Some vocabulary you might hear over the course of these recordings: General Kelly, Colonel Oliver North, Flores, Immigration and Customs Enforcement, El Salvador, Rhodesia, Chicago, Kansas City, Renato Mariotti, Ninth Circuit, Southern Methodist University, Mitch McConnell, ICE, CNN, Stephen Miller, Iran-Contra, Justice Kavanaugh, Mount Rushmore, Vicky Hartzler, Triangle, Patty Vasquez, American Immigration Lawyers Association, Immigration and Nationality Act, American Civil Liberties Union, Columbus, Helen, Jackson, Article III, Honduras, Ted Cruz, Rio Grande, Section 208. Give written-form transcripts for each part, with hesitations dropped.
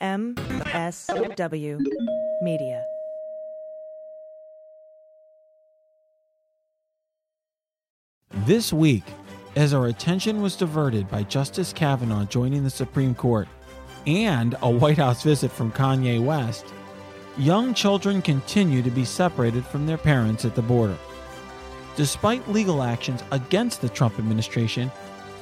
MSW Media. This week, as our attention was diverted by Justice Kavanaugh joining the Supreme Court and a White House visit from Kanye West, young children continue to be separated from their parents at the border. Despite legal actions against the Trump administration,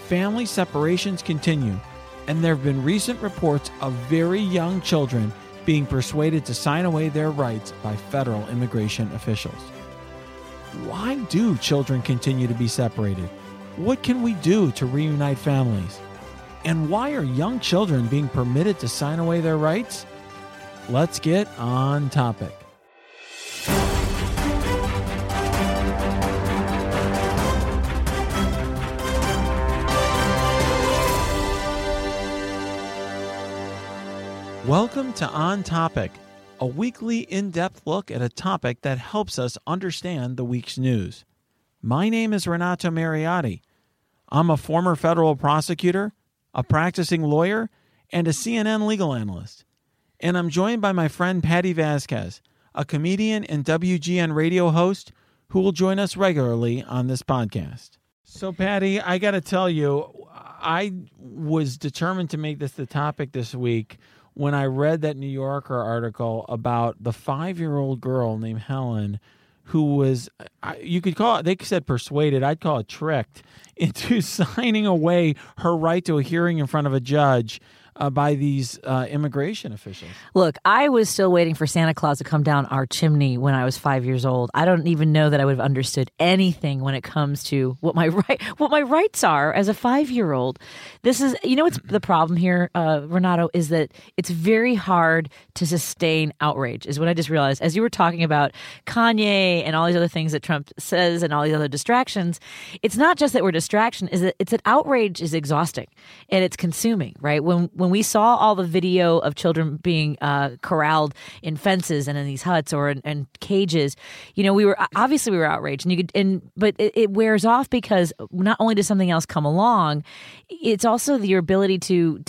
family separations continue, and there have been recent reports of very young children being persuaded to sign away their rights by federal immigration officials. Why do children continue to be separated? What can we do to reunite families? And why are young children being permitted to sign away their rights? Let's get on topic. Welcome to On Topic, a weekly in-depth look at a topic that helps us understand the week's news. My name is Renato Mariotti. I'm a former federal prosecutor, a practicing lawyer, and a CNN legal analyst. And I'm joined by my friend Patty Vasquez, a comedian and WGN radio host who will join us regularly on this podcast. So, Patty, I got to tell you, I was determined to make this the topic this week when I read that New Yorker article about the 5-year-old girl named Helen who was, you could call it, they said persuaded, I'd call it tricked, into signing away her right to a hearing in front of a judge by these immigration officials. Look, I was still waiting for Santa Claus to come down our chimney when I was 5 years old. I don't even know that I would have understood anything when it comes to what my rights are as a 5-year-old. This is, you know, what's the problem here, Renato, is that it's very hard to sustain outrage, is what I just realized. As you were talking about Kanye and all these other things that Trump says and all these other distractions, it's not just that we're distraction, is that it's that outrage is exhausting and it's consuming, right? When we saw all the video of children being corralled in fences and in these huts or in cages, you know, we were outraged, and but it wears off because not only does something else come along, it's also your ability to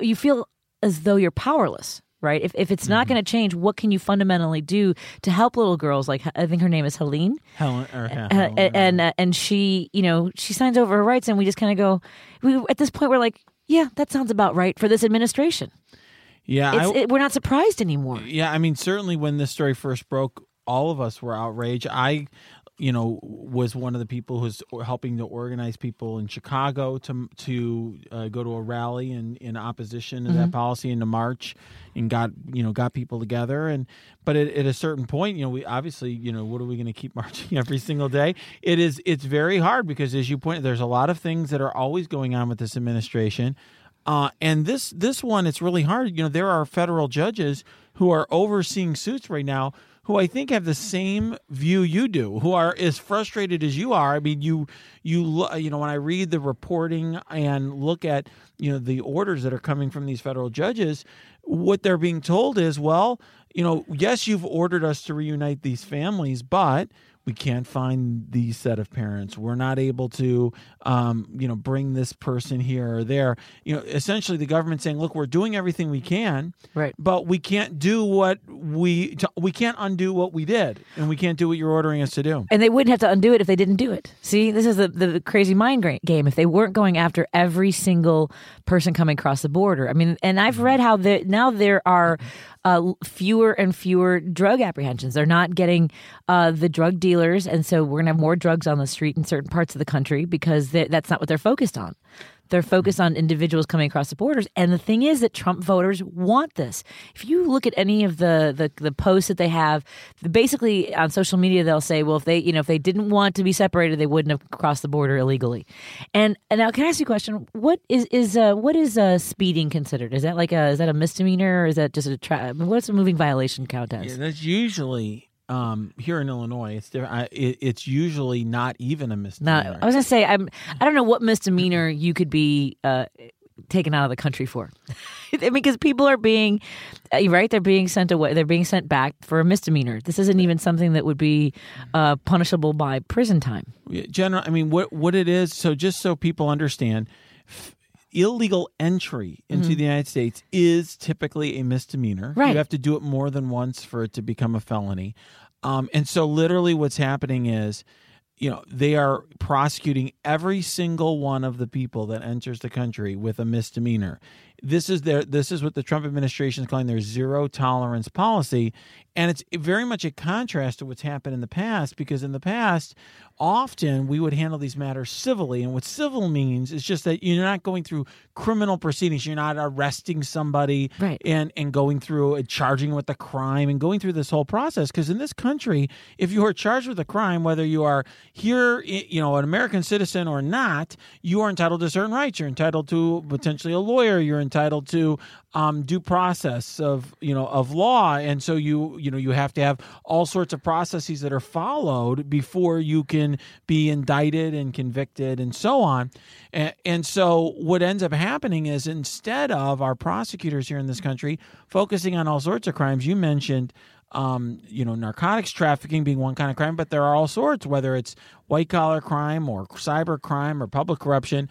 you feel as though you're powerless. Right. If it's not going to change, what can you fundamentally do to help little girls? Like, I think her name is Helen. And she, you know, she signs over her rights, and we just kind of go, at this point, we're like, yeah, that sounds about right for this administration. Yeah. We're not surprised anymore. Yeah. I mean, certainly when this story first broke, all of us were outraged. I was one of the people who's helping to organize people in Chicago to go to a rally in opposition to that policy and to march, and got people together. And but at a certain point, we obviously, what are we going to keep marching every single day? It's very hard because, as you pointed, there's a lot of things that are always going on with this administration, and this one, it's really hard. There are federal judges who are overseeing suits right now, who I think have the same view you do, who are as frustrated as you are. I mean, you when I read the reporting and look at, the orders that are coming from these federal judges, what they're being told is, well, yes, you've ordered us to reunite these families, but we can't find these set of parents. We're not able to, bring this person here or there. Essentially, the government saying, "Look, we're doing everything we can, right? But we can't do we can't undo what we did, and we can't do what you're ordering us to do." And they wouldn't have to undo it if they didn't do it. See, this is the crazy mind game. If they weren't going after every single person coming across the border, I mean, and I've read how now there are fewer and fewer drug apprehensions. They're not getting the drug dealers, and so we're going to have more drugs on the street in certain parts of the country because that's not what they're focused on. They're focused on individuals coming across the borders. And the thing is that Trump voters want this. If you look at any of the posts that they have, basically on social media, they'll say, well, if they didn't want to be separated, they wouldn't have crossed the border illegally. And now, can I ask you a question? What is speeding considered? Is that is that a misdemeanor, or is that just what's a moving violation count as? Yeah, that's usually here in Illinois, it's different. It's usually not even a misdemeanor. I was gonna say I don't know what misdemeanor you could be taken out of the country for, because people are being They're being sent away. They're being sent back for a misdemeanor. This isn't even something that would be punishable by prison time. General, I mean, what it is. So just so people understand, illegal entry into the United States is typically a misdemeanor. Right. You have to do it more than once for it to become a felony. And so literally what's happening is, you know, they are prosecuting every single one of the people that enters the country with a misdemeanor. This is what the Trump administration is calling their zero tolerance policy. And it's very much a contrast to what's happened in the past, because in the past, often we would handle these matters civilly. And what civil means is just that you're not going through criminal proceedings. You're not arresting somebody and going through and charging with a crime and going through this whole process. Because in this country, if you are charged with a crime, whether you are here, you know, an American citizen or not, you are entitled to certain rights. You're entitled to potentially a lawyer. You're entitled to due process of law. And so you have to have all sorts of processes that are followed before you can be indicted and convicted and so on. And so what ends up happening is, instead of our prosecutors here in this country focusing on all sorts of crimes, you mentioned narcotics trafficking being one kind of crime, but there are all sorts, whether it's white-collar crime or cyber crime or public corruption.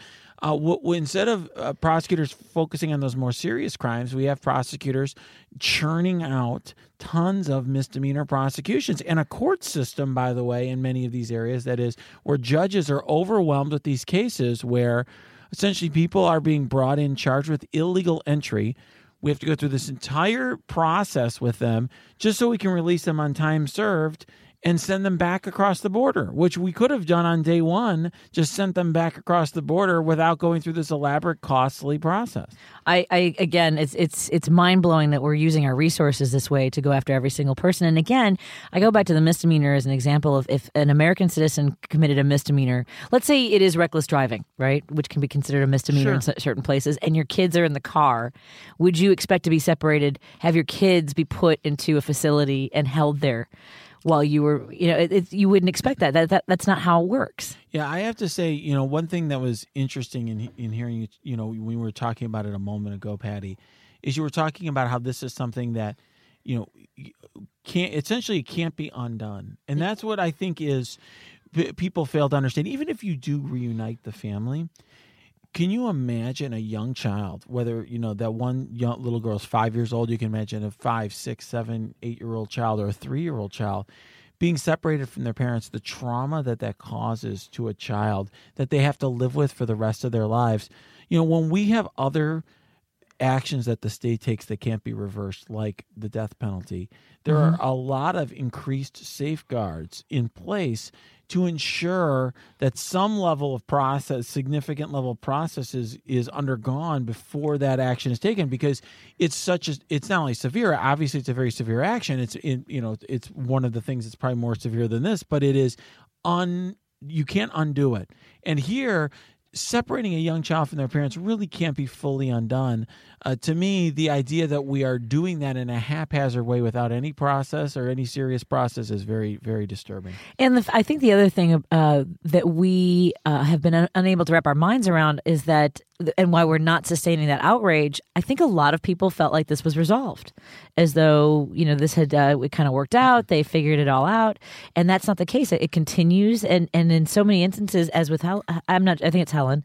Instead of prosecutors focusing on those more serious crimes, we have prosecutors churning out tons of misdemeanor prosecutions, and a court system, by the way, in many of these areas, that is, where judges are overwhelmed with these cases where essentially people are being brought in charged with illegal entry. We have to go through this entire process with them just so we can release them on time served and send them back across the border, which we could have done on day one, just sent them back across the border without going through this elaborate, costly process. Again, it's mind-blowing that we're using our resources this way to go after every single person. And again, I go back to the misdemeanor as an example of, if an American citizen committed a misdemeanor, let's say it is reckless driving, right, which can be considered a misdemeanor in certain places, and your kids are in the car, would you expect to be separated, have your kids be put into a facility and held there? While you were, you wouldn't expect that. That's not how it works. Yeah, I have to say, one thing that was interesting in hearing you, when we were talking about it a moment ago, Patty, is you were talking about how this is something that, can't be undone. And that's what I think is people fail to understand. Even if you do reunite the family, can you imagine a young child, whether, that one little girl's 5 years old, you can imagine a 5, 6, 7, 8-year-old child or a 3-year-old child being separated from their parents, the trauma that causes to a child that they have to live with for the rest of their lives. When we have other actions that the state takes that can't be reversed, like the death penalty, there are a lot of increased safeguards in place to ensure that some level of process, significant level of process is undergone before that action is taken, because it's not only severe, obviously it's a very severe action. It's one of the things that's probably more severe than this, but it is you can't undo it. And here, separating a young child from their parents really can't be fully undone. To me, the idea that we are doing that in a haphazard way without any process or any serious process is very, very disturbing. And I think the other thing that we have been unable to wrap our minds around is that, and why we're not sustaining that outrage, I think a lot of people felt like this was resolved, as though this had kind of worked out. They figured it all out, and that's not the case. It continues, and in so many instances, as with I think it's Helen.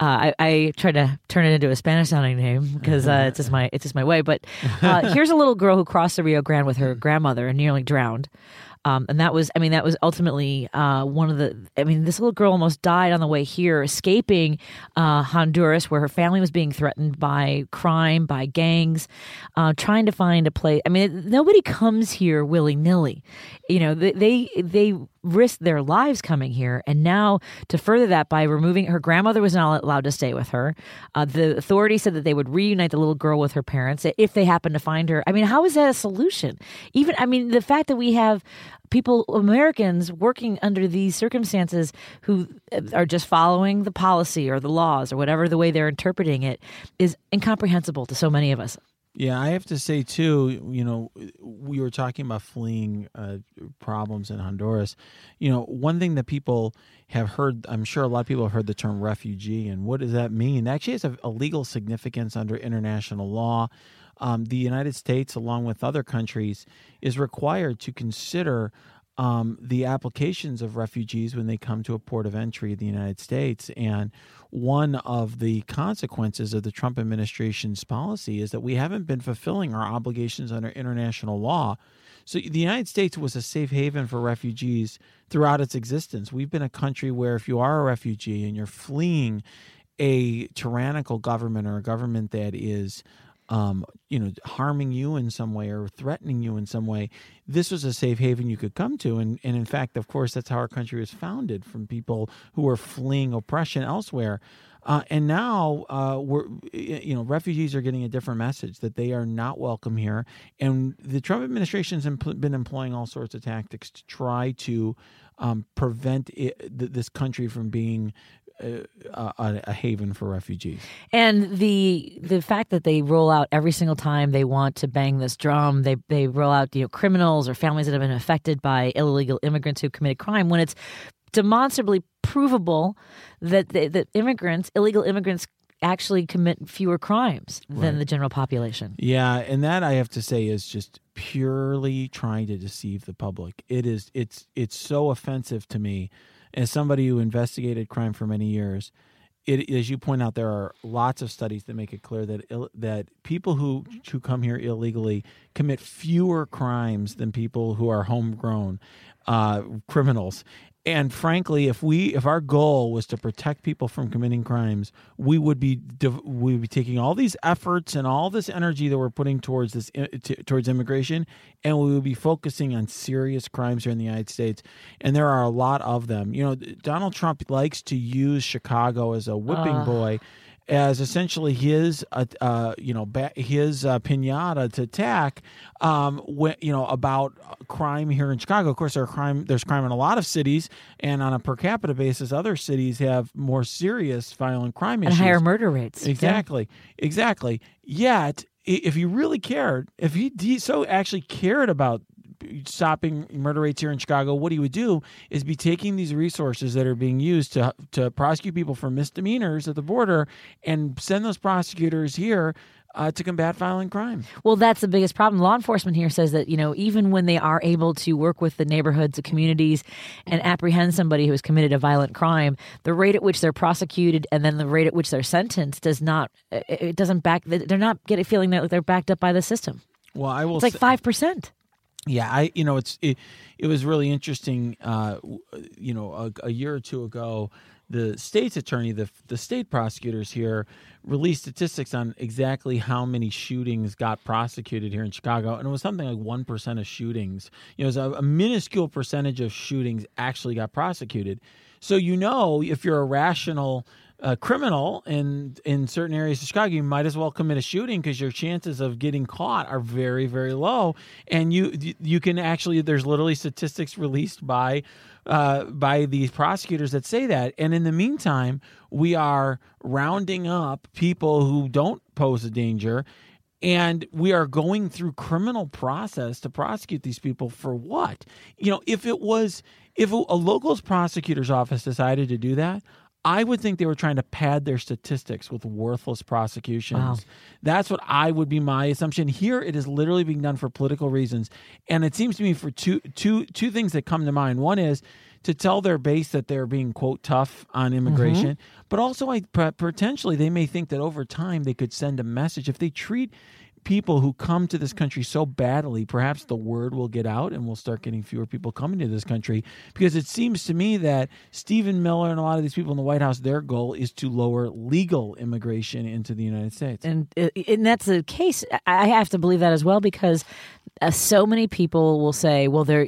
I try to turn it into a Spanish-sounding name because it's just my way. But here's a little girl who crossed the Rio Grande with her grandmother and nearly drowned. And that was ultimately this little girl almost died on the way here, escaping Honduras, where her family was being threatened by crime, by gangs, trying to find a place. Nobody comes here willy-nilly. They risk their lives coming here. And now, to further that, by removing, her grandmother was not allowed to stay with her. The authority said that they would reunite the little girl with her parents if they happened to find her. How is that a solution? The fact that we have people, Americans, working under these circumstances who are just following the policy or the laws or whatever the way they're interpreting it is incomprehensible to so many of us. Yeah, I have to say, too, we were talking about fleeing problems in Honduras. One thing that people have heard, I'm sure a lot of people have heard the term refugee, and what does that mean? Actually, it's a legal significance under international law. The United States, along with other countries, is required to consider the applications of refugees when they come to a port of entry in the United States. And one of the consequences of the Trump administration's policy is that we haven't been fulfilling our obligations under international law. So the United States was a safe haven for refugees throughout its existence. We've been a country where if you are a refugee and you're fleeing a tyrannical government or a government that is harming you in some way or threatening you in some way, this was a safe haven you could come to. And in fact, of course, that's how our country was founded, from people who were fleeing oppression elsewhere. And now refugees are getting a different message, that they are not welcome here. And the Trump administration has been employing all sorts of tactics to try to prevent this country from being a haven for refugees. And the fact that they roll out every single time they want to bang this drum, they roll out criminals or families that have been affected by illegal immigrants who committed crime, when it's demonstrably provable that illegal immigrants actually commit fewer crimes than the general population. Yeah, and that, I have to say, is just purely trying to deceive the public. It's so offensive to me. As somebody who investigated crime for many years, as you point out, there are lots of studies that make it clear that people who come here illegally commit fewer crimes than people who are homegrown criminals. And frankly, if our goal was to protect people from committing crimes, we would be taking all these efforts and all this energy that we're putting towards immigration, and we would be focusing on serious crimes here in the United States. And there are a lot of them. Donald Trump likes to use Chicago as a whipping boy, as essentially his pinata to attack, about crime here in Chicago. Of course, there's crime in a lot of cities, and on a per capita basis, other cities have more serious violent crime issues. And higher murder rates. Exactly, yeah. Exactly. Yet, if he really cared, if he so actually cared about stopping murder rates here in Chicago, what he would do is be taking these resources that are being used to prosecute people for misdemeanors at the border and send those prosecutors here to combat violent crime. Well, that's the biggest problem. Law enforcement here says that, even when they are able to work with the neighborhoods, the communities, and apprehend somebody who has committed a violent crime, the rate at which they're prosecuted and then the rate at which they're sentenced they're not feeling that they're backed up by the system. Well, it's like 5%. Yeah, it was really interesting. A year or two ago, the state's attorney, the state prosecutors here, released statistics on exactly how many shootings got prosecuted here in Chicago, and it was something like 1% of shootings. It was a minuscule percentage of shootings actually got prosecuted. So if you're a rational criminal in certain areas of Chicago, you might as well commit a shooting, because your chances of getting caught are very, very low. And you can actually, there's literally statistics released by these prosecutors that say that. And in the meantime, we are rounding up people who don't pose a danger, and we are going through criminal process to prosecute these people for what? If a local prosecutor's office decided to do that, I would think they were trying to pad their statistics with worthless prosecutions. Wow. That's what I would be my assumption. Here, it is literally being done for political reasons. And it seems to me for two things that come to mind. One is to tell their base that they're being, quote, tough on immigration. Mm-hmm. But also, potentially, they may think that over time they could send a message. If they treat people who come to this country so badly, perhaps the word will get out and we'll start getting fewer people coming to this country. Because it seems to me that Stephen Miller and a lot of these people in the White House, their goal is to lower legal immigration into the United States. And that's the case. I have to believe that as well, because so many people will say, well, they're,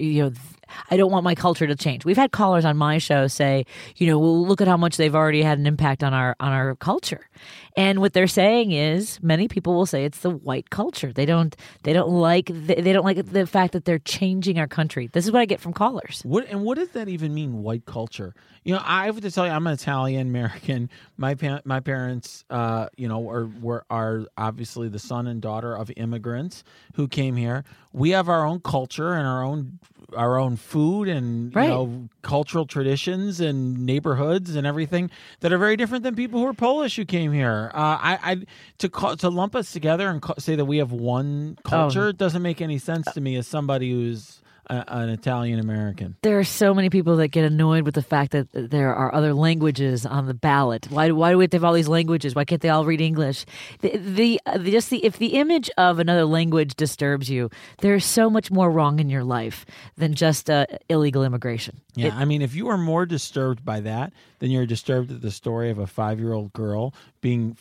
I don't want my culture to change. We've had callers on my show say, well, look at how much they've already had an impact on our culture. And what they're saying is, many people will say it's the white culture. They don't like the fact that they're changing our country. This is what I get from callers. What does that even mean, white culture? I have to tell you, I'm an Italian American. My parents, are obviously the son and daughter of immigrants who came here. We have our own culture and our own food and cultural traditions and neighborhoods and everything that are very different than people who are Polish who came here. To lump us together and say that we have one culture doesn't make any sense to me as somebody who's an Italian-American. There are so many people that get annoyed with the fact that there are other languages on the ballot. Why do we have to have all these languages? Why can't they all read English? If the image of another language disturbs you, there's so much more wrong in your life than just illegal immigration. Yeah, if you are more disturbed by that than you're disturbed at the story of a 5-year-old girl being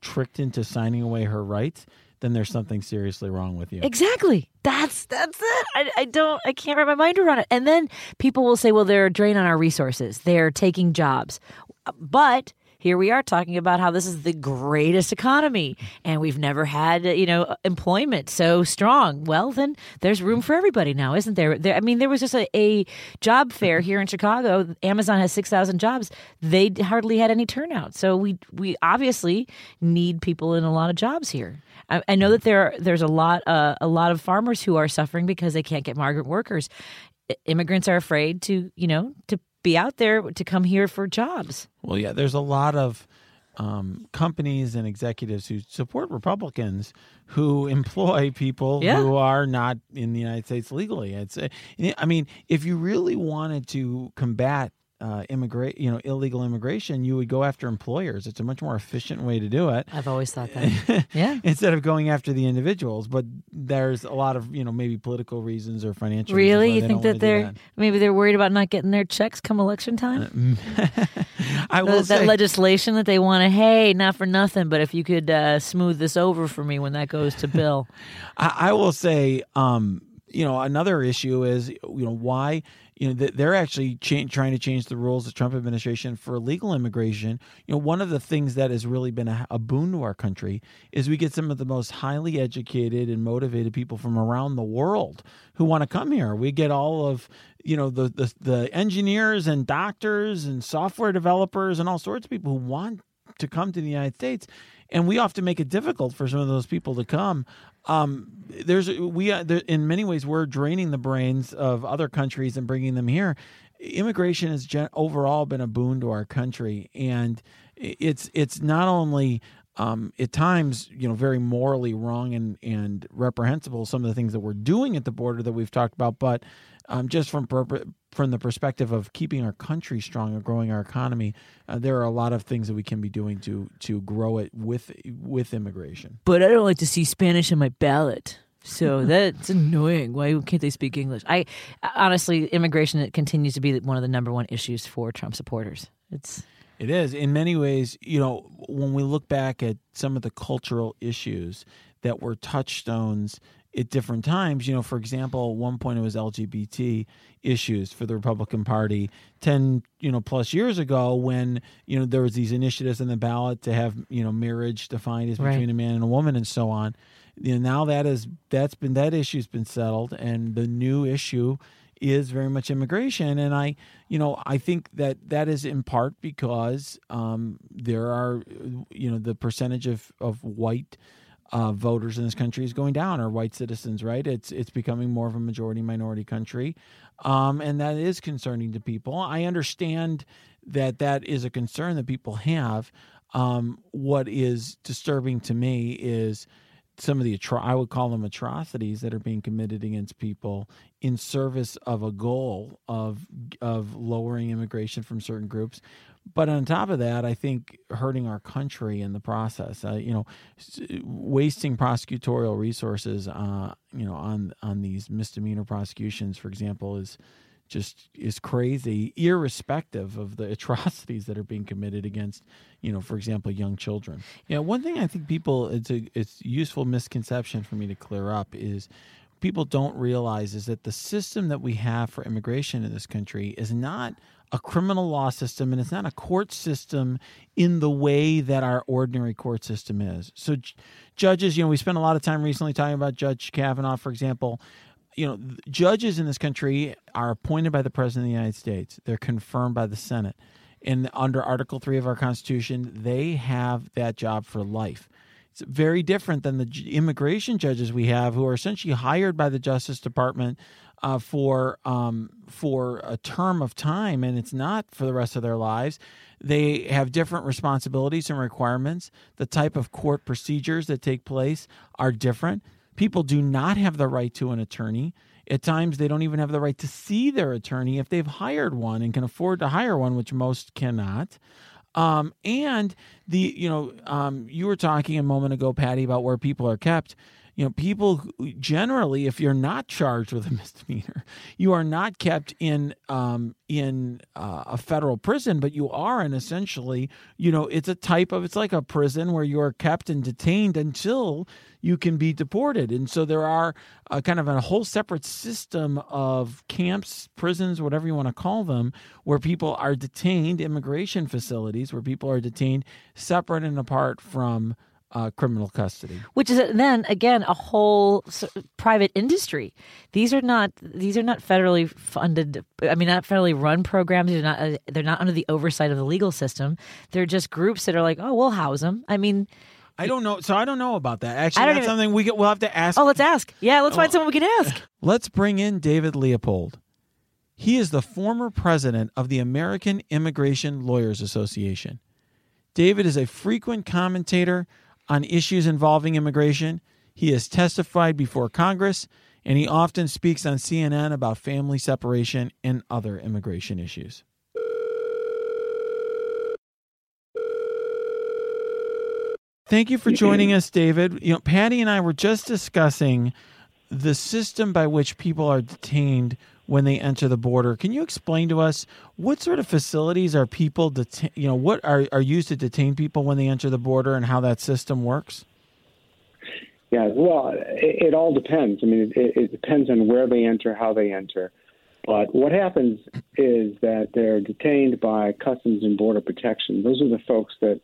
tricked into signing away her rights, then there's something seriously wrong with you. Exactly. That's it. I can't wrap my mind around it. And then people will say, well, they're a drain on our resources. They're taking jobs. But here we are talking about how this is the greatest economy and we've never had, employment so strong. Well, then there's room for everybody now, isn't there? There was just a job fair here in Chicago. Amazon has 6,000 jobs. They hardly had any turnout. So we obviously need people in a lot of jobs here. I know that there's a lot of farmers who are suffering because they can't get migrant workers. Immigrants are afraid to be out there, to come here for jobs. Well, yeah, there's a lot of companies and executives who support Republicans who employ people who are not in the United States legally. If you really wanted to combat illegal immigration, you would go after employers. It's a much more efficient way to do it. I've always thought that. Yeah. Instead of going after the individuals, but there's a lot of, maybe political reasons or financial reasons. Really? You think that they're worried about not getting their checks come election time? I will say, legislation that they want to, hey, not for nothing, but if you could smooth this over for me when that goes to bill. I will say, another issue is, why. They're actually trying to change the rules of the Trump administration for illegal immigration. One of the things that has really been a boon to our country is we get some of the most highly educated and motivated people from around the world who want to come here. We get all of the engineers and doctors and software developers and all sorts of people who want to come to the United States. And we often make it difficult for some of those people to come. In many ways, we're draining the brains of other countries and bringing them here. Immigration has overall been a boon to our country, and it's not only at times very morally wrong and reprehensible, some of the things that we're doing at the border that we've talked about, but just from the perspective of keeping our country strong and growing our economy, there are a lot of things that we can be doing to grow it with immigration. But I don't like to see Spanish on my ballot, so that's annoying. Why can't they speak English? Honestly, immigration, it continues to be one of the number one issues for Trump supporters. It is. In many ways, when we look back at some of the cultural issues that were touchstones at different times, for example, at one point it was LGBT issues for the Republican Party 10 plus years ago when there was these initiatives on the ballot to have marriage defined as between a man and a woman and so on. Now that issue's been settled, and the new issue is very much immigration, and I think that is in part because there are the percentage of white voters in this country is going down, or white citizens, right? It's becoming more of a majority-minority country, and that is concerning to people. I understand that is a concern that people have. What is disturbing to me is some of the I would call them atrocities that are being committed against people in service of a goal of lowering immigration from certain groups. But on top of that, I think hurting our country in the process, wasting prosecutorial resources, on these misdemeanor prosecutions, for example, is crazy, irrespective of the atrocities that are being committed against, for example, young children. One thing I think it's a useful misconception for me to clear up is people don't realize is that the system that we have for immigration in this country is not a criminal law system, and it's not a court system in the way that our ordinary court system is. So judges, we spent a lot of time recently talking about Judge Kavanaugh, for example. Judges in this country are appointed by the President of the United States. They're confirmed by the Senate. And under Article III of our Constitution, they have that job for life. It's very different than the immigration judges we have, who are essentially hired by the Justice Department for a term of time, and it's not for the rest of their lives. They have different responsibilities and requirements. The type of court procedures that take place are different. People do not have the right to an attorney, At times, they don't even have the right to see their attorney if they've hired one and can afford to hire one, which most cannot. And the, you were talking a moment ago, Patty, about where people are kept. You know, people generally, if you're not charged with a misdemeanor, you are not kept in a federal prison, but you are in essentially, it's a type of, it's like a prison where you are kept and detained until you can be deported. And so there are kind of a whole separate system of camps, prisons, whatever you want to call them, where people are detained, immigration facilities where people are detained separate and apart from criminal custody, which is then again a whole private industry. These are not federally funded. I mean, not federally run programs. They're not under the oversight of the legal system. They're just groups that are like, oh, we'll house them. I mean, I don't know. So I don't know about that. Actually, that's something we'll have to ask. Oh, let's ask. Yeah, let's find someone we can ask. Let's bring in David Leopold. He is the former president of the American Immigration Lawyers Association. David is a frequent commentator on issues involving immigration. He has testified before Congress, and he often speaks on CNN about family separation and other immigration issues. Thank you for joining us, David. Patty and I were just discussing the system by which people are detained when they enter the border. Can you explain to us what sort of facilities are people what are used to detain people when they enter the border and how that system works? Yeah, well, it all depends. I mean, it depends on where they enter, how they enter. But what happens is that they're detained by Customs and Border Protection. Those are the folks that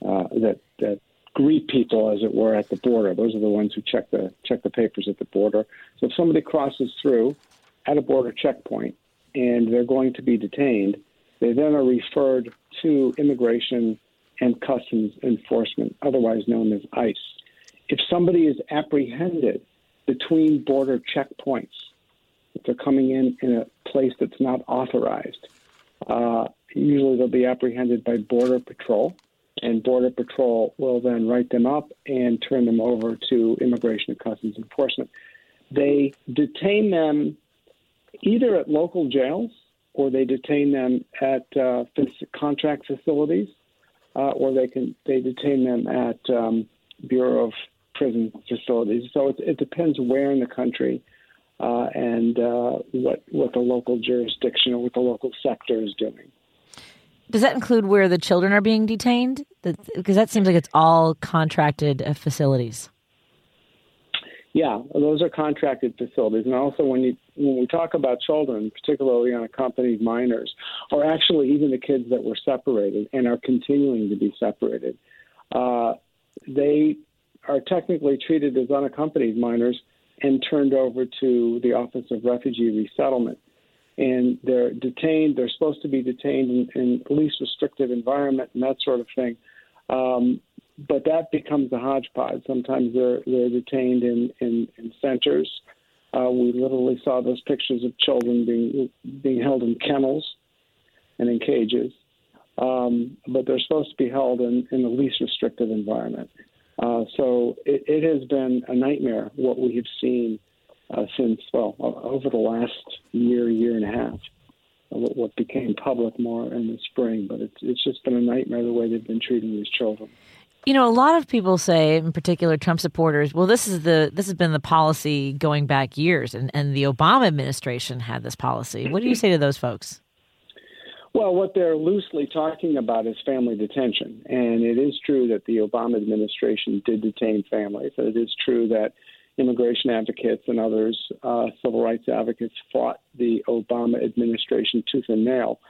that greet people, as it were, at the border. Those are the ones who check the papers at the border. So if somebody crosses through at a border checkpoint, and they're going to be detained, they then are referred to Immigration and Customs Enforcement, otherwise known as ICE. If somebody is apprehended between border checkpoints, if they're coming in a place that's not authorized, usually they'll be apprehended by Border Patrol, and Border Patrol will then write them up and turn them over to Immigration and Customs Enforcement. They detain them either at local jails, or they detain them at contract facilities, or they detain them at Bureau of Prison facilities. So it depends where in the country and what the local jurisdiction or what the local sector is doing. Does that include where the children are being detained? Because that seems like it's all contracted facilities. Yeah, those are contracted facilities. And also when we talk about children, particularly unaccompanied minors, or actually even the kids that were separated and are continuing to be separated, they are technically treated as unaccompanied minors and turned over to the Office of Refugee Resettlement. And they're detained. They're supposed to be detained in the least restrictive environment and that sort of thing. But that becomes a hodgepodge. Sometimes they're detained in centers. We literally saw those pictures of children being held in kennels and in cages. But they're supposed to be held in the least restrictive environment. So it has been a nightmare what we have seen since over the last year and a half. What became public more in the spring, but it's just been a nightmare the way they've been treating these children. A lot of people say, in particular Trump supporters, well, this has been the policy going back years, and the Obama administration had this policy. What do you say to those folks? Well, what they're loosely talking about is family detention, and it is true that the Obama administration did detain families. It is true that immigration advocates and others, civil rights advocates, fought the Obama administration tooth and nail.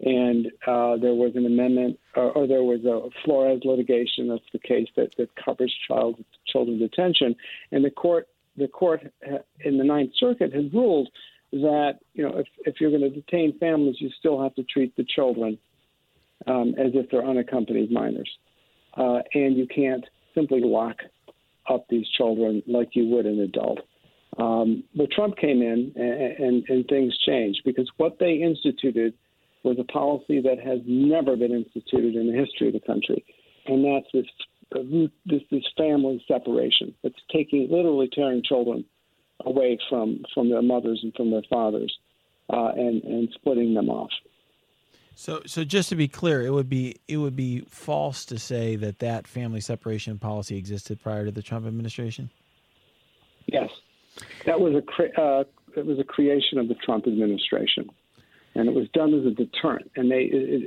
And there was an amendment, or there was a Flores litigation. That's the case that covers children detention. And the court in the Ninth Circuit has ruled that if you're going to detain families, you still have to treat the children as if they're unaccompanied minors, and you can't simply lock up these children like you would an adult. But Trump came in and things changed, because what they instituted was a policy that has never been instituted in the history of the country. And that's this family separation. It's literally tearing children away from their mothers and from their fathers, and splitting them off. So just to be clear, it would be false to say that family separation policy existed prior to the Trump administration? Yes, that was a creation of the Trump administration, and it was done as a deterrent. And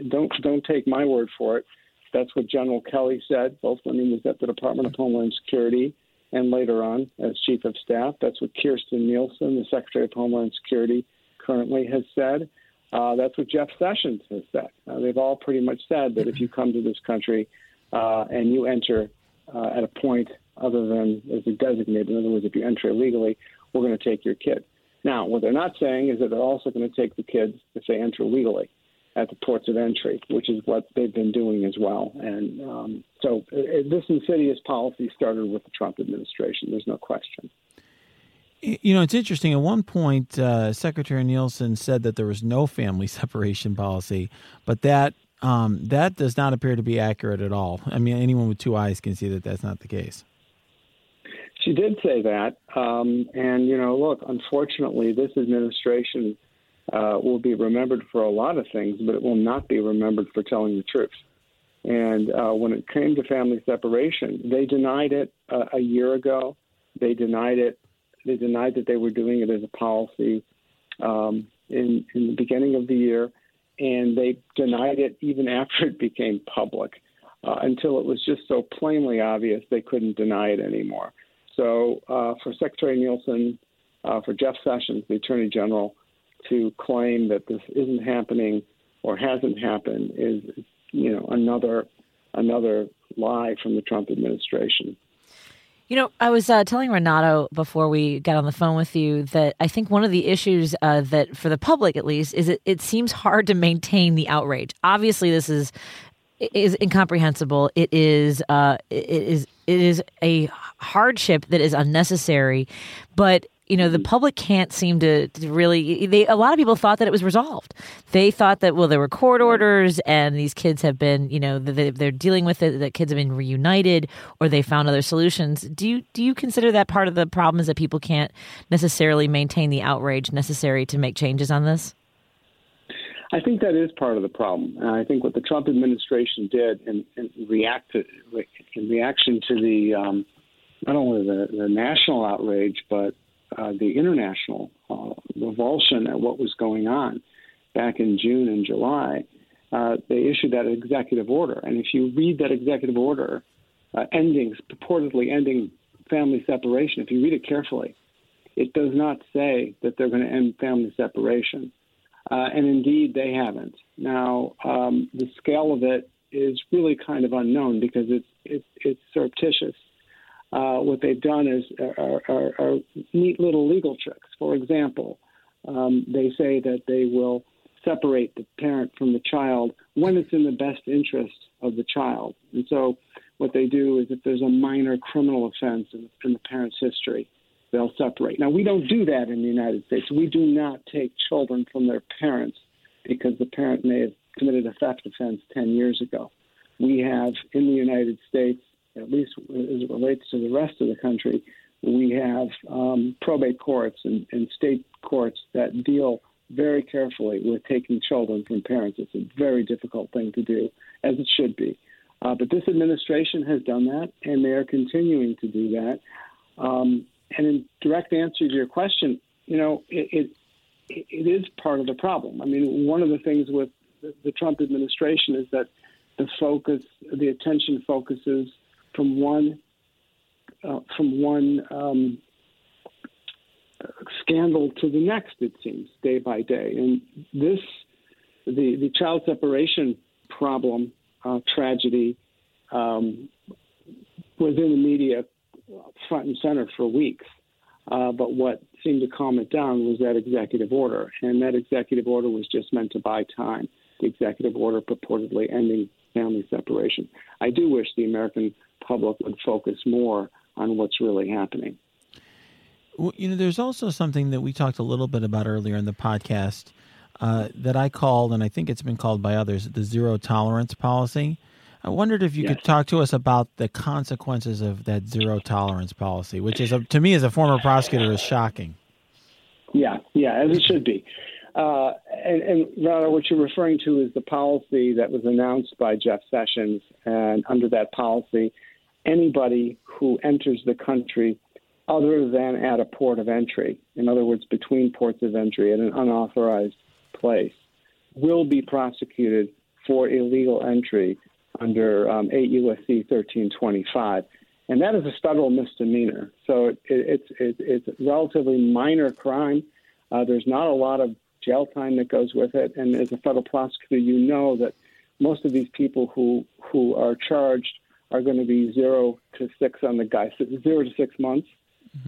don't take my word for it. That's what General Kelly said, both when he was at the Department of Homeland Security and later on as Chief of Staff. That's what Kirstjen Nielsen, the Secretary of Homeland Security, currently has said. That's what Jeff Sessions has said. They've all pretty much said that if you come to this country and you enter at a point other than as a designated, in other words, if you enter illegally, we're going to take your kid. Now, what they're not saying is that they're also going to take the kids if they enter legally at the ports of entry, which is what they've been doing as well. And so this insidious policy started with the Trump administration. There's no question. You know, it's interesting. At one point, Secretary Nielsen said that there was no family separation policy, but that does not appear to be accurate at all. I mean, anyone with two eyes can see that that's not the case. She did say that. And, you know, look, unfortunately, this administration will be remembered for a lot of things, but it will not be remembered for telling the truth. And when it came to family separation, they denied it a year ago. They denied it. They denied that they were doing it as a policy in the beginning of the year, and they denied it even after it became public until it was just so plainly obvious they couldn't deny it anymore. So for Secretary Nielsen, for Jeff Sessions, the Attorney General, to claim that this isn't happening or hasn't happened is, you know, another lie from the Trump administration. You know, I was telling Renato before we got on the phone with you that I think one of the issues that for the public, at least, is it seems hard to maintain the outrage. Obviously, this is incomprehensible. It is a hardship that is unnecessary. But, you know, the public can't seem to really a lot of people thought that it was resolved. They thought that, well, there were court orders and these kids have been, you know, they're dealing with it, that kids have been reunited or they found other solutions. Do you consider that part of the problem is that people can't necessarily maintain the outrage necessary to make changes on this? I think that is part of the problem. And I think what the Trump administration did in reaction to the not only the national outrage, but the international revulsion at what was going on back in June and July, they issued that executive order. And if you read that executive order, purportedly ending family separation, if you read it carefully, it does not say that they're going to end family separation. And indeed, they haven't. Now, the scale of it is really kind of unknown because it's surreptitious. What they've done is are neat little legal tricks. For example, they say that they will separate the parent from the child when it's in the best interest of the child. And so what they do is if there's a minor criminal offense in the parent's history, they'll separate. Now, we don't do that in the United States. We do not take children from their parents because the parent may have committed a theft offense 10 years ago. We have in the United States, at least as it relates to the rest of the country, we have probate courts and state courts that deal very carefully with taking children from parents. It's a very difficult thing to do, as it should be. But this administration has done that, and they are continuing to do that. And in direct answer to your question, you know, it is part of the problem. I mean, one of the things with the Trump administration is that the attention focuses from one scandal to the next, it seems, day by day. And the child separation problem, tragedy, was in the media front and center for weeks. But what seemed to calm it down was that executive order. And that executive order was just meant to buy time, the executive order purportedly ending family separation. I do wish the American public would focus more on what's really happening. Well, you know, there's also something that we talked a little bit about earlier in the podcast that I called, and I think it's been called by others, the zero tolerance policy. I wondered if you could talk to us about the consequences of that zero tolerance policy, which is, to me as a former prosecutor, is shocking. Yeah, as it should be. And Rana, what you're referring to is the policy that was announced by Jeff Sessions. And under that policy, anybody who enters the country other than at a port of entry, in other words, between ports of entry at an unauthorized place, will be prosecuted for illegal entry under 8 U.S.C. 1325. And that is a federal misdemeanor. So it's a relatively minor crime. There's not a lot of jail time that goes with it. And as a federal prosecutor, you know that most of these people who are charged are going to be 0 to 6 on the guy, 0 to 6 months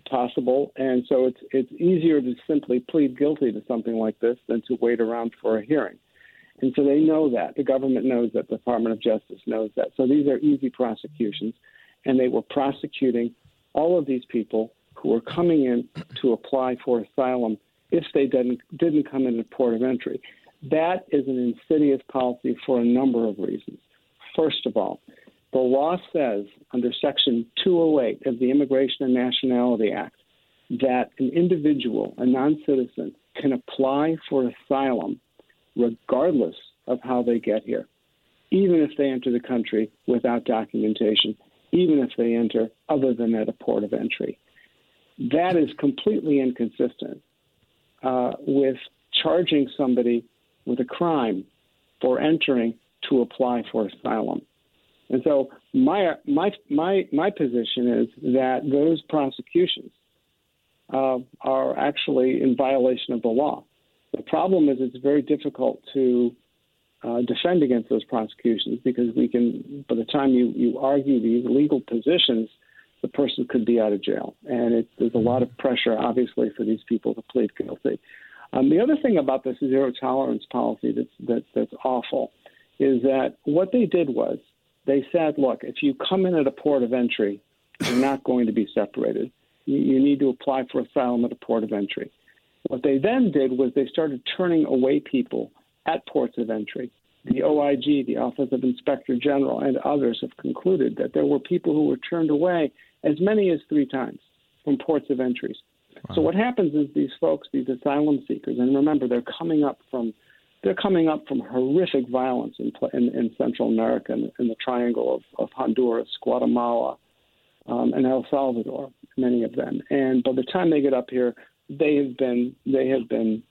possible. And so it's easier to simply plead guilty to something like this than to wait around for a hearing. And so they know that. The government knows that. The Department of Justice knows that. So these are easy prosecutions. And they were prosecuting all of these people who were coming in to apply for asylum if they didn't come in at port of entry. That is an insidious policy for a number of reasons. First of all, the law says under Section 208 of the Immigration and Nationality Act that an individual, a non-citizen, can apply for asylum regardless of how they get here, even if they enter the country without documentation, even if they enter other than at a port of entry. That is completely inconsistent with charging somebody with a crime for entering to apply for asylum. And so my position is that those prosecutions are actually in violation of the law. The problem is it's very difficult to defend against those prosecutions because we can, by the time you argue these legal positions, the person could be out of jail. And there's a lot of pressure, obviously, for these people to plead guilty. The other thing about this zero tolerance policy that's awful is that what they did was they said, look, if you come in at a port of entry, you're not going to be separated. You need to apply for asylum at a port of entry. What they then did was they started turning away people at ports of entry. The OIG, the Office of Inspector General, and others have concluded that there were people who were turned away as many as 3 times from ports of entries. Wow. So what happens is these folks, these asylum seekers, and remember they're coming up from horrific violence in Central America, in the triangle of Honduras, Guatemala, and El Salvador, many of them. And by the time they get up here, they have been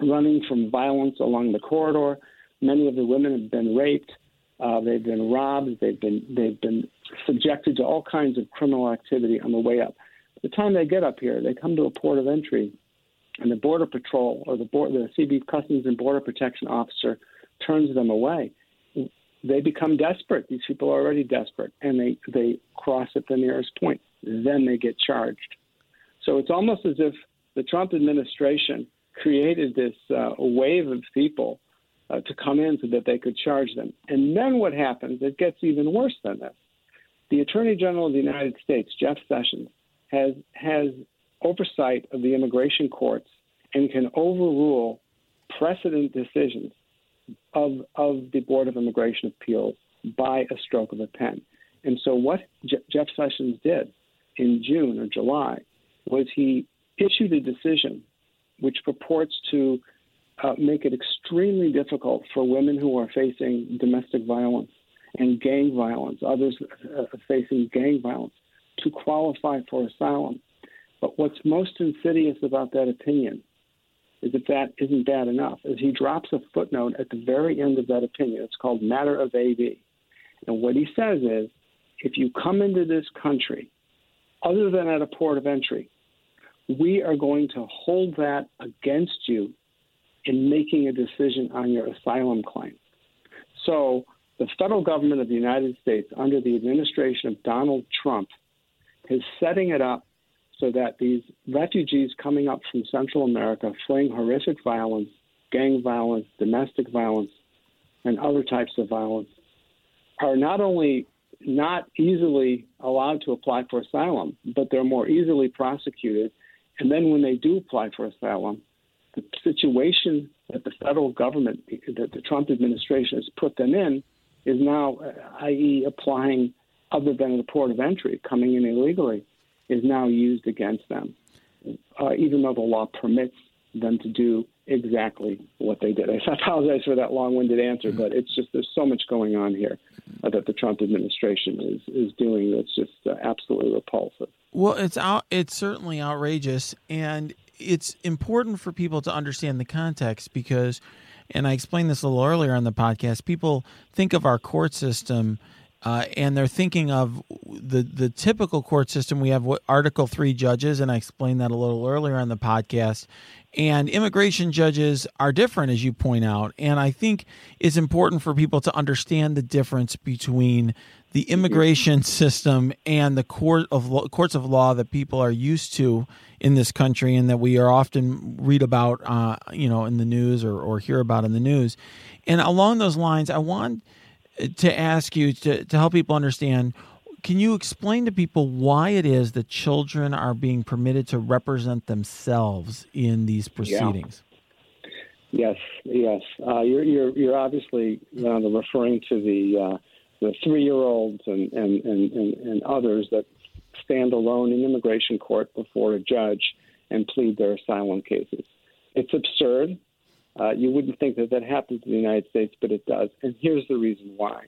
running from violence along the corridor. Many of the women have been raped. They've been robbed. They've been subjected to all kinds of criminal activity on the way up. By the time they get up here, they come to a port of entry, and the Border Patrol or the CB Customs and Border Protection officer turns them away. They become desperate. These people are already desperate, and they cross at the nearest point. Then they get charged. So it's almost as if the Trump administration created this wave of people to come in so that they could charge them. And then what happens, it gets even worse than this. The Attorney General of the United States, Jeff Sessions, has oversight of the immigration courts and can overrule precedent decisions of the Board of Immigration Appeals by a stroke of a pen. And so what Jeff Sessions did in June or July was he issued a decision which purports to make it extremely difficult for women who are facing domestic violence and gang violence, others facing gang violence, to qualify for asylum. But what's most insidious about that opinion is if that isn't bad enough, is he drops a footnote at the very end of that opinion. It's called Matter of L. And what he says is, if you come into this country other than at a port of entry, we are going to hold that against you in making a decision on your asylum claim. So the federal government of the United States under the administration of Donald Trump is setting it up so that these refugees coming up from Central America fleeing horrific violence, gang violence, domestic violence, and other types of violence are not only not easily allowed to apply for asylum, but they're more easily prosecuted. And then when they do apply for asylum, the situation that the federal government, that the Trump administration has put them in, is now, i.e. applying other than the port of entry, coming in illegally, is now used against them, even though the law permits them to do exactly what they did. I apologize for that long-winded answer, but it's just there's so much going on here that the Trump administration is doing that's just absolutely repulsive. Well, it's certainly outrageous, and it's important for people to understand the context because, and I explained this a little earlier on the podcast, people think of our court system and they're thinking of the typical court system. We have Article III judges, and I explained that a little earlier on the podcast. And immigration judges are different, as you point out. And I think it's important for people to understand the difference between the immigration system and the courts of law that people are used to in this country and that we are often read about, in the news or hear about in the news. And along those lines, I want to ask you to help people understand, can you explain to people why it is that children are being permitted to represent themselves in these proceedings? Yeah. Yes. You're obviously referring to the 3-year-olds and others that stand alone in immigration court before a judge and plead their asylum cases. It's absurd. You wouldn't think that happens in the United States, but it does. And here's the reason why.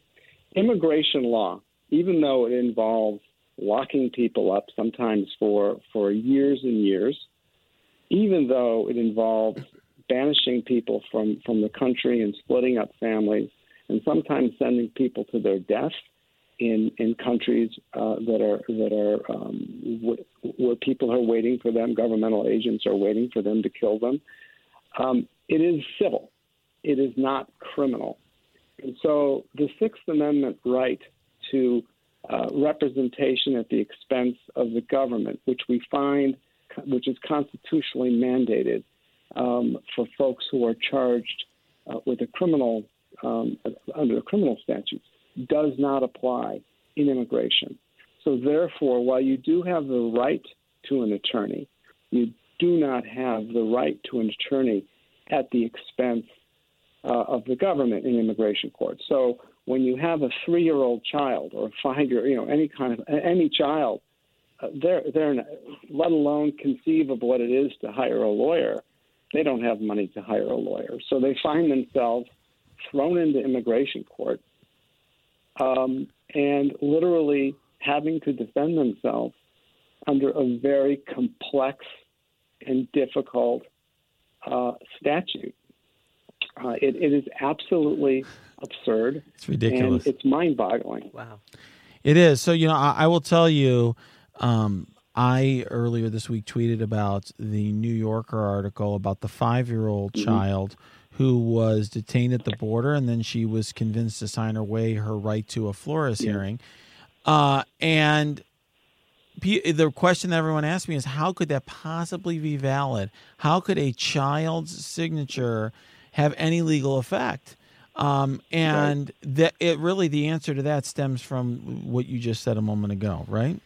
Immigration law, even though it involves locking people up sometimes for years and years, even though it involves banishing people from the country and splitting up families and sometimes sending people to their death in countries where people are waiting for them, governmental agents are waiting for them to kill them, it is civil. It is not criminal. And so the Sixth Amendment right to representation at the expense of the government, which is constitutionally mandated for folks who are charged with a criminal under the criminal statutes, does not apply in immigration. So therefore, while you do have the right to an attorney, you do not have the right to an attorney at the expense of the government in immigration court. So when you have a 3-year-old child or a 5-year, any child, they're not, let alone conceive of what it is to hire a lawyer. They don't have money to hire a lawyer, so they find themselves thrown into immigration court and literally having to defend themselves under a very complex and difficult statute. It is absolutely absurd. It's ridiculous. And it's mind-boggling. Wow. It is. So, I will tell you, I earlier this week tweeted about the New Yorker article about the 5-year-old mm-hmm. child who was detained at the border, and then she was convinced to sign her right to a Flores yeah. hearing. And the question that everyone asked me is, how could that possibly be valid? How could a child's signature have any legal effect? And right. The answer to that stems from what you just said a moment ago, right?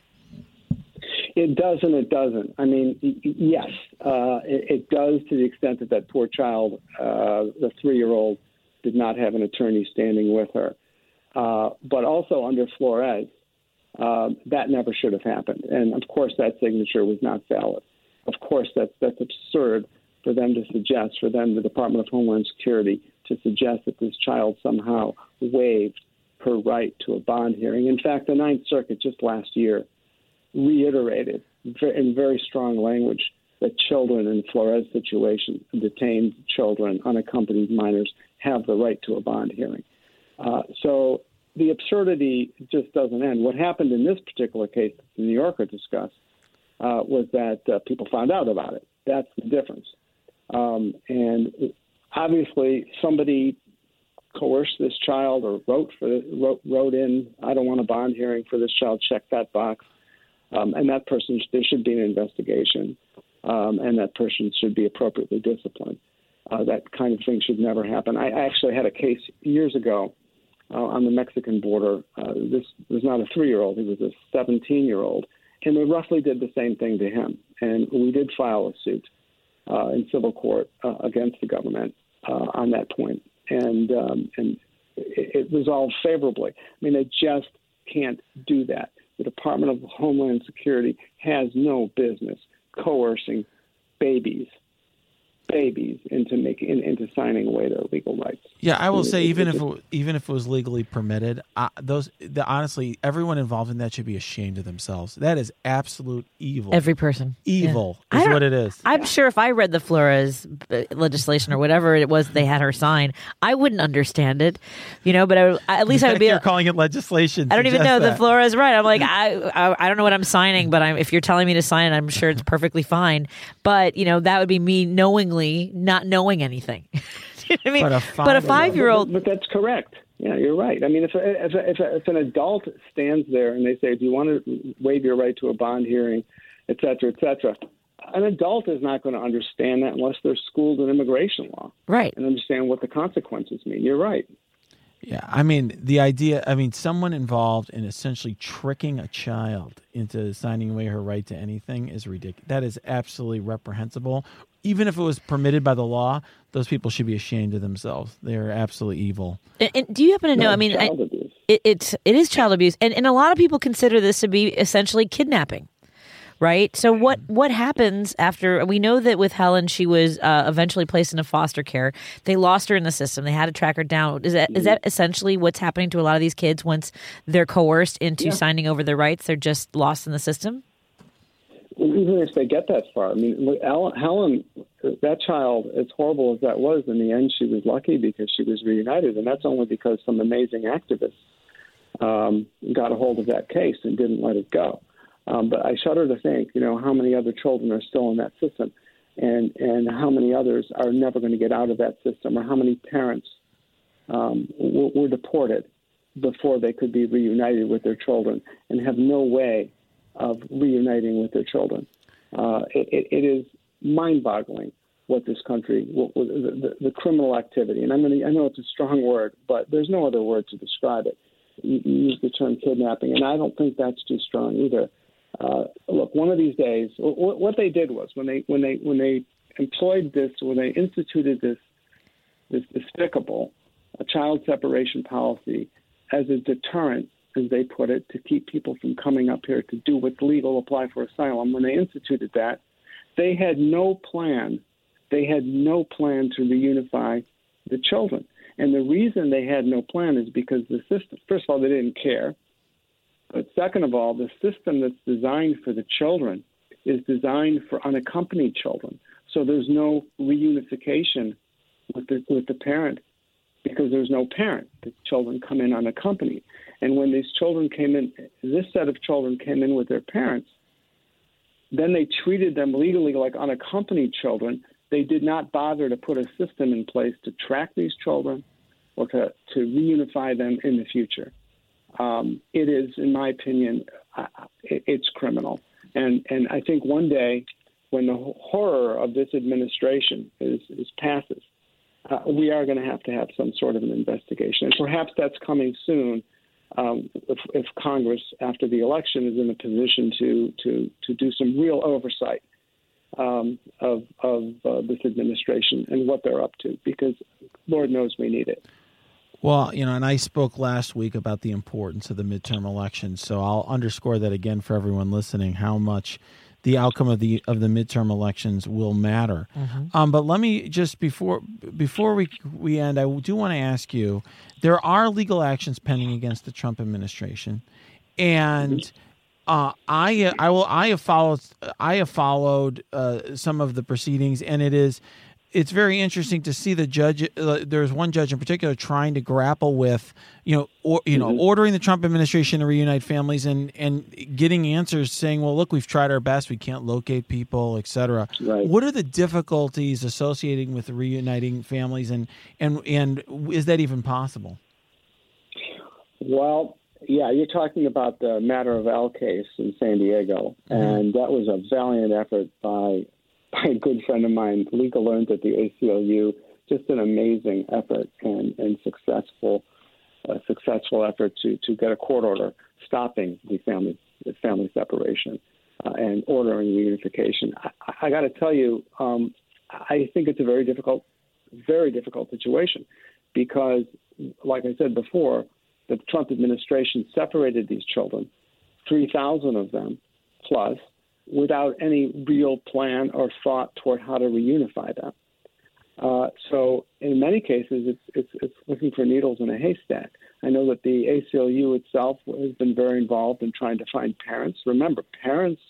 It does and it doesn't. I mean, yes, it does to the extent that poor child, the 3-year-old, did not have an attorney standing with her. But also under Flores, that never should have happened. And, of course, that signature was not valid. Of course, that's absurd the Department of Homeland Security, to suggest that this child somehow waived her right to a bond hearing. In fact, the Ninth Circuit just last year reiterated in very strong language that children in Flores situations, detained children, unaccompanied minors, have the right to a bond hearing. So the absurdity just doesn't end. What happened in this particular case that the New Yorker discussed was that people found out about it. That's the difference. And obviously, somebody coerced this child or wrote in, I don't want a bond hearing for this child, check that box. And that person, there should be an investigation, and that person should be appropriately disciplined. That kind of thing should never happen. I actually had a case years ago on the Mexican border. This was not a 3-year-old. He was a 17-year-old. And they roughly did the same thing to him. And we did file a suit in civil court against the government on that point. And it resolved favorably. I mean, they just can't do that. The Department of Homeland Security has no business coercing babies into signing away their legal rights. Yeah, I will say even if it was legally permitted, honestly, everyone involved in that should be ashamed of themselves. That is absolute evil. Every person. Evil is what it is. I'm sure if I read the Flores legislation or whatever it was they had her sign, I wouldn't understand it, but I would be... You're calling it legislation. I don't even know that. The Flores, right. I'm like, I don't know what I'm signing, but if you're telling me to sign it, I'm sure it's perfectly fine. But, that would be me knowingly not knowing anything. I mean, but a 5-year-old. But that's correct. Yeah, you're right. I mean, if an adult stands there and they say, "Do you want to waive your right to a bond hearing, et cetera, et cetera," an adult is not going to understand that unless they're schooled in immigration law, right? And understand what the consequences mean. You're right. Yeah, I mean, someone involved in essentially tricking a child into signing away her right to anything is ridiculous. That is absolutely reprehensible. Even if it was permitted by the law, those people should be ashamed of themselves. They are absolutely evil. And do you happen to know? I mean, it is child abuse, and a lot of people consider this to be essentially kidnapping, right? So what happens after? We know that with Helen, she was eventually placed into foster care. They lost her in the system. They had to track her down. Is that essentially what's happening to a lot of these kids once they're coerced into signing over their rights? They're just lost in the system. Even if they get that far, I mean, Helen, that child, as horrible as that was, in the end, she was lucky because she was reunited, and that's only because some amazing activists got a hold of that case and didn't let it go. But I shudder to think, how many other children are still in that system, and how many others are never going to get out of that system, or how many parents were deported before they could be reunited with their children and have no way of reuniting with their children. It is mind-boggling what this country, the criminal activity, and I know it's a strong word, but there's no other word to describe it. You use the term kidnapping, and I don't think that's too strong either. Look, one of these days, what they did was when they employed this, when they instituted this despicable child separation policy as a deterrent, as they put it, to keep people from coming up here to do what's legal, apply for asylum. When they instituted that, they had no plan. They had no plan to reunify the children. And the reason they had no plan is because the system, first of all, they didn't care. But second of all, the system that's designed for the children is designed for unaccompanied children. So there's no reunification with the parent, because there's no parent. The children come in unaccompanied. And when these children came in, this set of children came in with their parents, then they treated them legally like unaccompanied children. They did not bother to put a system in place to track these children or to reunify them in the future. It is, in my opinion, it's criminal. And I think one day when the horror of this administration is passes, we are going to have some sort of an investigation. And perhaps that's coming soon if Congress, after the election, is in a position to do some real oversight of this administration and what they're up to, because Lord knows we need it. Well, and I spoke last week about the importance of the midterm elections, so I'll underscore that again for everyone listening, how much the outcome of the midterm elections will matter. Mm-hmm. But let me just before we end, I do want to ask you: there are legal actions pending against the Trump administration, and I have followed some of the proceedings, and it's very interesting to see the judge. There's one judge in particular trying to grapple with ordering the Trump administration to reunite families and getting answers saying, well, look, we've tried our best. We can't locate people, et cetera. Right. What are the difficulties associated with reuniting families, and is that even possible? Well, yeah, you're talking about the Matter of L case in San Diego, and that was a valiant effort by a good friend of mine, legal learned at the ACLU, just an amazing effort and successful effort to get a court order stopping the family separation and ordering reunification. I got to tell you, I think it's a very difficult situation, because like I said before, the Trump administration separated these children, 3,000 of them plus, without any real plan or thought toward how to reunify them. So in many cases, it's looking for needles in a haystack. I know that the ACLU itself has been very involved in trying to find parents. Remember, parents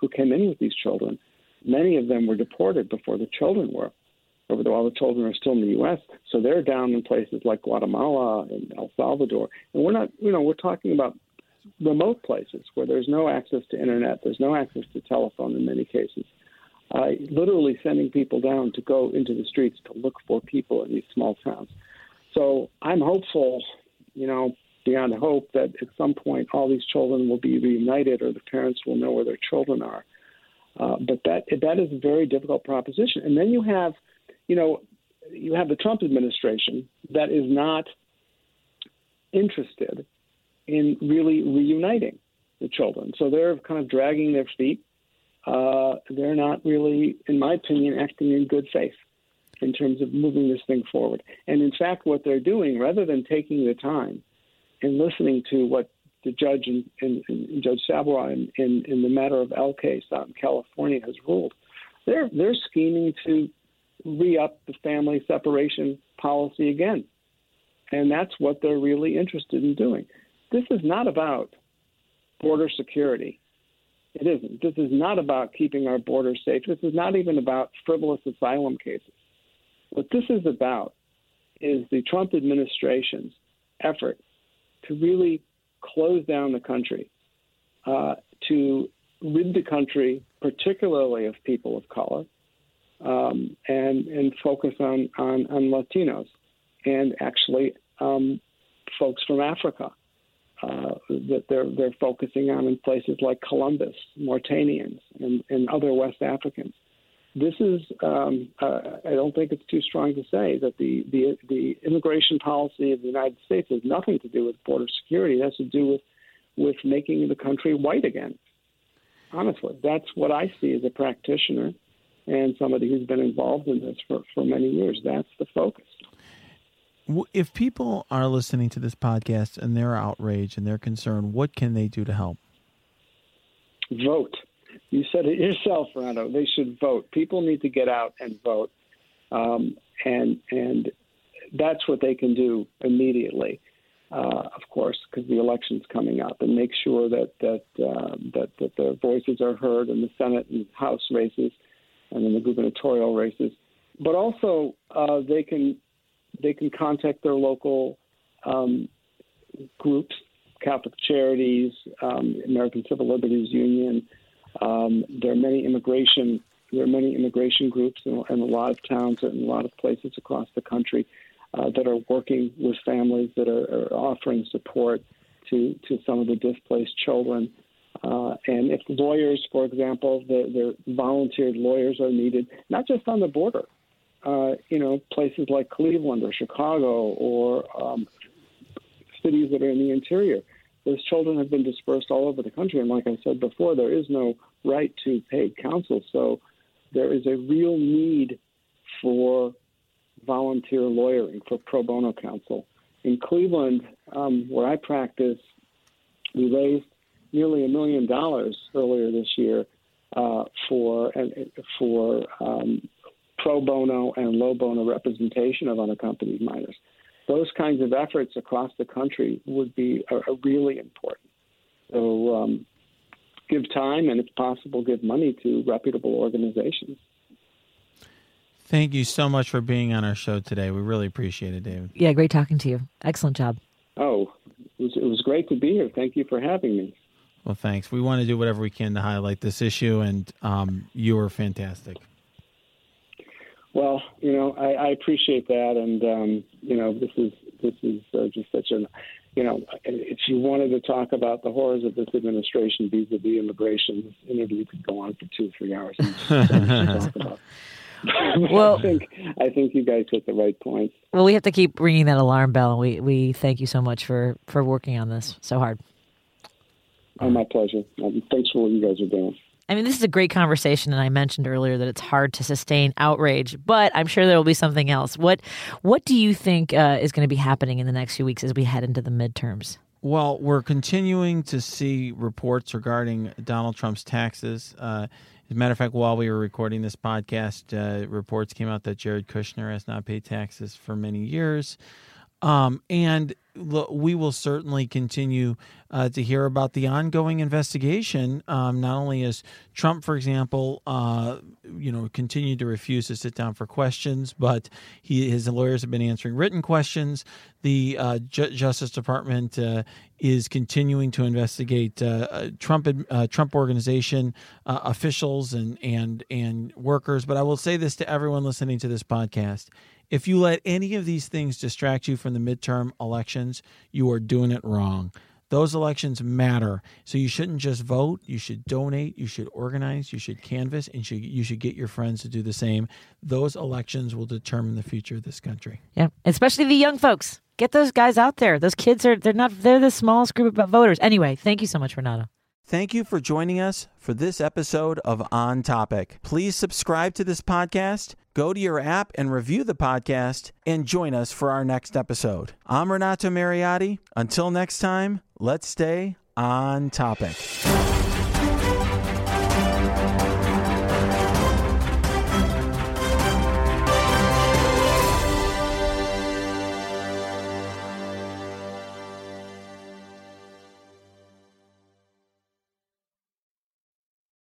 who came in with these children, many of them were deported before the children were, while the children are still in the U.S. So they're down in places like Guatemala and El Salvador. And we're not, we're talking about remote places where there's no access to internet, there's no access to telephone in many cases. Literally sending people down to go into the streets to look for people in these small towns. So I'm hopeful, beyond hope, that at some point all these children will be reunited or the parents will know where their children are. But that is a very difficult proposition. And then you have, the Trump administration that is not interested in really reuniting the children. So they're kind of dragging their feet. They're not really, in my opinion, acting in good faith in terms of moving this thing forward. And in fact, what they're doing, rather than taking the time and listening to what the judge and Judge Savoy in the Matter of L case out in California has ruled, they're scheming to re-up the family separation policy again. And that's what they're really interested in doing. This is not about border security. It isn't. This is not about keeping our borders safe. This is not even about frivolous asylum cases. What this is about is the Trump administration's effort to really close down the country, to rid the country particularly of people of color, and focus on Latinos and actually folks from Africa. That they're focusing on in places like Columbus, Mauritanians, and other West Africans. This is, I don't think it's too strong to say that the immigration policy of the United States has nothing to do with border security. It has to do with making the country white again. Honestly, that's what I see as a practitioner and somebody who's been involved in this for many years. That's the focus. If people are listening to this podcast and they're outraged and they're concerned, what can they do to help? Vote. You said it yourself, Renato. They should vote. People need to get out and vote, and that's what they can do immediately, of course, because the election's coming up, and make sure that their voices are heard in the Senate and House races and in the gubernatorial races. But also they can contact their local groups, Catholic Charities, American Civil Liberties Union. There are many immigration groups in a lot of towns and a lot of places across the country that are working with families that are offering support to some of the displaced children. And if lawyers, for example, their volunteered lawyers are needed, not just on the border. Places like Cleveland or Chicago or cities that are in the interior. Those children have been dispersed all over the country. And like I said before, there is no right to paid counsel. So there is a real need for volunteer lawyering, for pro bono counsel. In Cleveland, where I practice, we raised nearly $1 million earlier this year for pro bono and low bono representation of unaccompanied minors. Those kinds of efforts across the country would be are really important. So give time and, if possible, give money to reputable organizations. Thank you so much for being on our show today. We really appreciate it, David. Yeah, great talking to you. Excellent job. Oh, it was great to be here. Thank you for having me. Well, thanks. We want to do whatever we can to highlight this issue, and you are fantastic. Well, I appreciate that, and this is just such an, if you wanted to talk about the horrors of this administration vis-a-vis immigration, this interview could go on for 2 or 3 hours. And talk about. Well, I think you guys hit the right point. Well, we have to keep ringing that alarm bell, and we thank you so much for working on this so hard. Oh, my pleasure. Thanks for what you guys are doing. I mean, this is a great conversation, and I mentioned earlier that it's hard to sustain outrage, but I'm sure there will be something else. What do you think is going to be happening in the next few weeks as we head into the midterms? Well, we're continuing to see reports regarding Donald Trump's taxes. As a matter of fact, while we were recording this podcast, reports came out that Jared Kushner has not paid taxes for many years. And we will certainly continue to hear about the ongoing investigation. Not only as Trump, for example, continued to refuse to sit down for questions, but his lawyers have been answering written questions. The Justice Department is continuing to investigate Trump Organization officials and workers. But I will say this to everyone listening to this podcast. If you let any of these things distract you from the midterm elections, you are doing it wrong. Those elections matter. So you shouldn't just vote. You should donate. You should organize. You should canvass. And you should get your friends to do the same. Those elections will determine the future of this country. Yeah, especially the young folks. Get those guys out there. Those kids, they're the smallest group of voters. Anyway, thank you so much, Renato. Thank you for joining us for this episode of On Topic. Please subscribe to this podcast, go to your app and review the podcast, and join us for our next episode. I'm Renato Mariotti. Until next time, let's stay on topic.